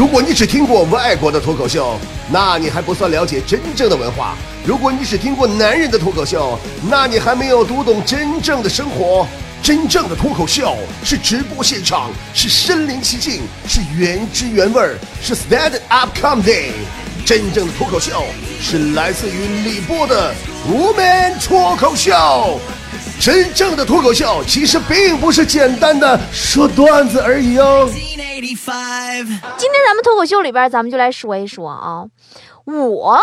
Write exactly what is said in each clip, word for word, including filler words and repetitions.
如果你只听过外国的脱口秀，那你还不算了解真正的文化；如果你只听过男人的脱口秀，那你还没有读懂真正的生活。真正的脱口秀是直播现场，是身临其境，是原汁原味，是 stand up comedy。真正的脱口秀是来自于李波的无名脱口秀。真正的脱口秀其实并不是简单的说段子而已哦。今天咱们脱口秀里边，咱们就来说一说啊，我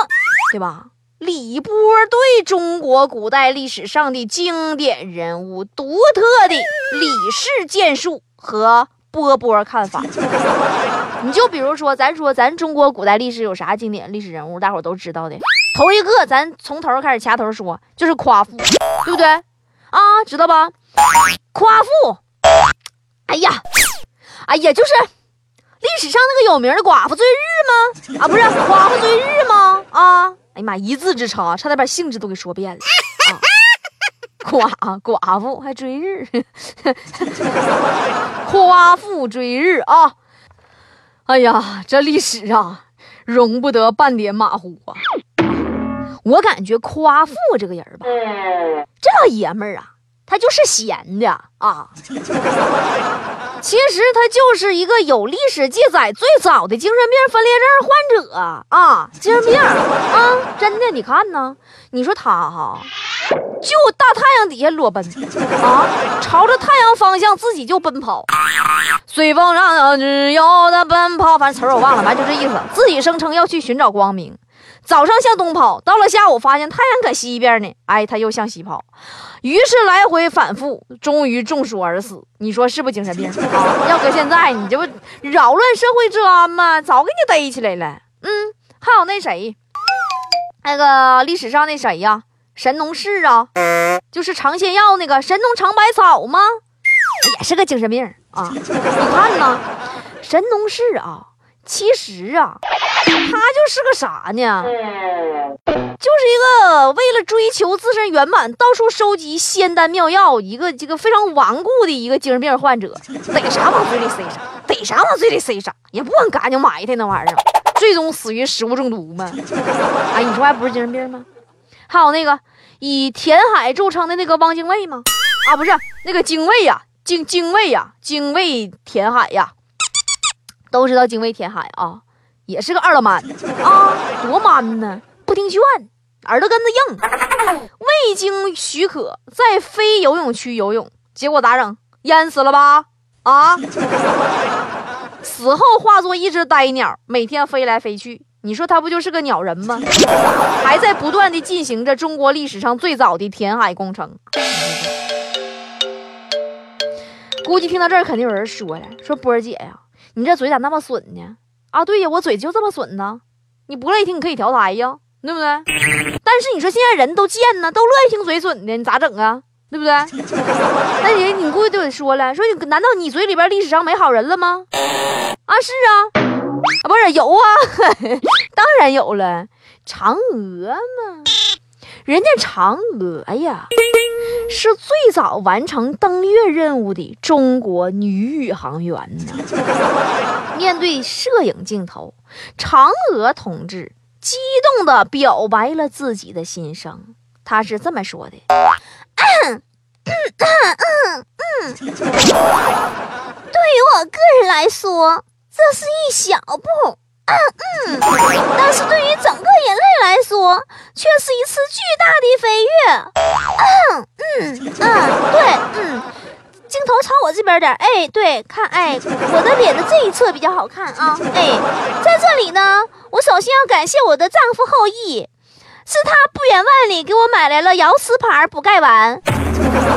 对吧？李波对中国古代历史上的经典人物独特的理事建树和波波看法。你就比如说，咱说咱中国古代历史有啥经典历史人物，大伙都知道的。头一个，咱从头开始掐头说，就是夸父，对不对？啊，知道吧？夸父，哎呀，哎呀，就是历史上那个有名的寡妇追日吗？啊，不是夸父追日吗？啊。哎呀妈！一字之差，差点把性质都给说变了。啊、寡寡妇还追日，夸父追日啊！哎呀，这历史啊，容不得半点马虎啊！我感觉夸父这个人吧，这老爷们儿啊，他就是闲的啊。其实他就是一个有历史记载最早的精神病分裂症患者啊，精神病啊，真的，你看呢？你说他哈，就大太阳底下裸奔啊，朝着太阳方向自己就奔跑，随风让自由的奔跑，反正词儿我忘了，反正就这意思。自己声称要去寻找光明，早上向东跑，到了下午发现太阳搁西边呢，哎，他又向西跑。于是来回反复，终于中暑而死。你说是不是精神病啊？要搁现在，你这不扰乱社会治安吗？早给你逮起来了。嗯，还有那谁，那个历史上那谁呀、啊，神农氏啊，就是尝仙药那个神农尝百草吗？也是个精神病啊！你看呢，神农氏啊，其实啊，他就是个啥呢？就是一个为了追求自身圆满，到处收集仙丹妙药，一个这个非常顽固的一个精神病患者，逮啥往嘴里塞啥，逮啥往嘴里塞啥，也不往干净埋汰那玩意儿，最终死于食物中毒嘛。哎，你说还不是精神病吗？还有那个以填海著称的那个汪精卫吗？啊，不是那个精卫呀、啊，精精卫呀、啊，精卫填海呀、啊，都知道精卫填海啊，也是个二老蛮啊，多蛮呢。不听劝，耳朵根子硬，未经许可在非游泳区游泳，结果咋整？淹死了吧？啊！死后化作一只呆鸟，每天飞来飞去。你说他不就是个鸟人吗？还在不断地进行着中国历史上最早的填海工程。估计听到这儿，肯定有人说了：“说波儿姐呀、啊，你这嘴咋那么损呢？”啊，对呀，我嘴就这么损呢。你不乐意听，你可以调台呀。对不对？但是你说现在人都贱呢，都乐意听嘴损的，你咋整啊？对不对？那你你估计就得说了，说你难道你嘴里边历史上没好人了吗？啊，是啊，啊不是有啊，当然有了，嫦娥嘛，人家嫦娥呀，是最早完成登月任务的中国女宇航员呢。面对摄影镜头，嫦娥同志激动地表白了自己的心声，他是这么说的：“嗯嗯嗯嗯，对于我个人来说，这是一小步，嗯嗯，但是对于整个人类来说，却是一次巨大的飞跃。嗯嗯嗯，对，嗯，镜头朝我这边点，哎，对，看，哎，我的脸的这一侧比较好看啊，哎，在这里呢。”我首先要感谢我的丈夫后羿，是他不远万里给我买来了瑶池牌补钙丸。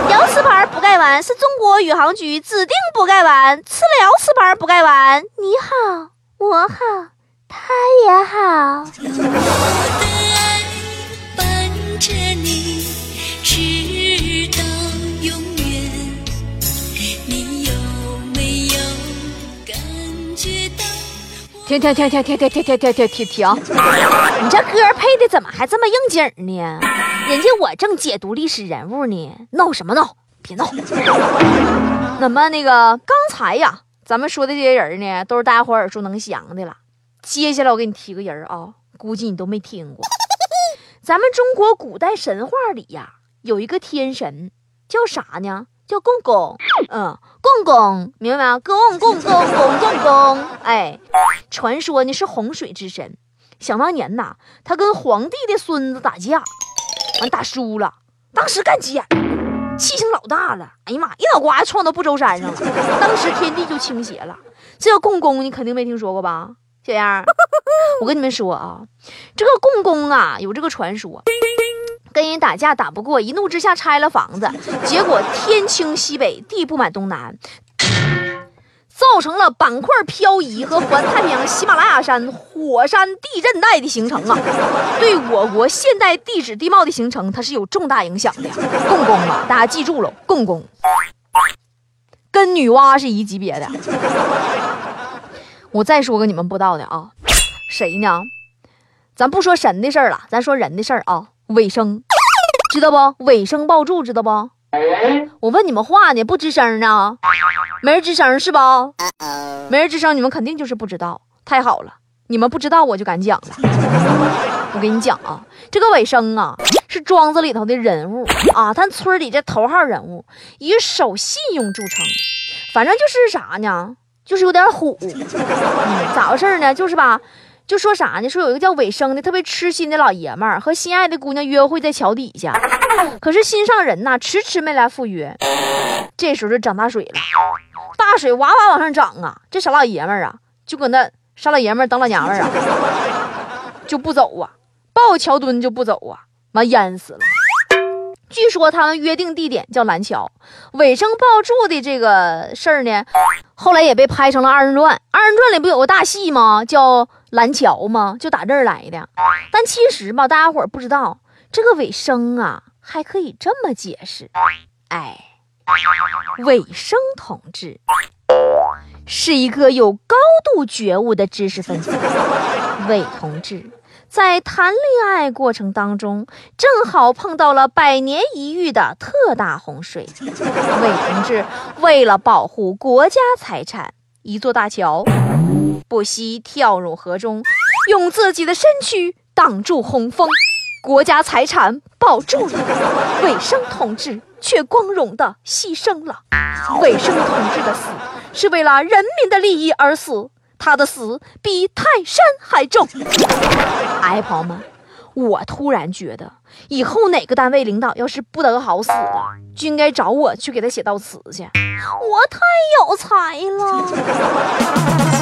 瑶池牌补钙丸是中国宇航局指定补钙丸，吃了瑶池牌补钙丸，你好，我好，他也好。我的爱伴着你，直到永远。你有没有感觉到？停停停停停停停停停停停！你这歌配的怎么还这么应景呢？人家我正解读历史人物呢，闹什么闹？别闹！那么那个刚才呀，咱们说的这些人呢，都是大家伙耳熟能详的了。接下来我给你提个人啊、哦，估计你都没听过。咱们中国古代神话里呀、啊，有一个天神叫啥呢？叫共工。嗯，共工，明白吗？共共共共共共。哎，传说呢是洪水之神。想当年呐，他跟皇帝的孙子打架，完打输了，当时干急眼，气性老大了，哎呀妈，一脑瓜撞到不周山上了，当时天地就倾斜了。这个共工你肯定没听说过吧，小样？我跟你们说啊，这个共工啊有这个传说，跟人打架打不过，一怒之下拆了房子，结果天倾西北，地不满东南，造成了板块漂移和环太平洋、喜马拉雅山、火山地震带的形成啊，对我国现代地质地貌的形成它是有重大影响的呀。共工啊，大家记住了，共工跟女娲是一级别的。我再说个你们不知道的啊，谁呢？咱不说神的事儿了，咱说人的事儿啊。尾生知道不？尾生抱柱知道不？我问你们话呢，不吱声呢，没人吱声是吧？没人吱声，你们肯定就是不知道。太好了，你们不知道我就敢讲了。我跟你讲啊，这个尾生啊是庄子里头的人物啊，但村里这头号人物，以守信用著称。反正就是啥呢，就是有点虎。嗯、咋回事呢？就是吧。就说啥呢？说有一个叫尾生的特别痴心的老爷们儿和心爱的姑娘约会在桥底下，可是心上人呐迟迟没来赴约。这时候就涨大水了，大水哇哇往上涨啊！这傻老爷们儿啊，就搁那傻老爷们儿当老娘们儿啊，就不走啊，抱桥墩就不走啊，妈淹死了。据说他们约定地点叫蓝桥，尾生抱柱的这个事儿呢，后来也被拍成了二人转。二人转里不有个大戏吗？叫蓝桥吗？就打这儿来的。但其实吧，大家伙儿不知道，这个尾生啊还可以这么解释，哎，尾生同志是一个有高度觉悟的知识分子。尾同志在谈恋爱过程当中正好碰到了百年一遇的特大洪水，尾同志为了保护国家财产一座大桥，不惜跳入河中，用自己的身躯挡住洪峰，国家财产保住了，尾生同志却光荣的牺牲了。尾生同志的死是为了人民的利益而死，他的死比泰山还重。哎，朋友们，我突然觉得以后哪个单位领导要是不得好死的，就应该找我去给他写悼词去，我太有才了。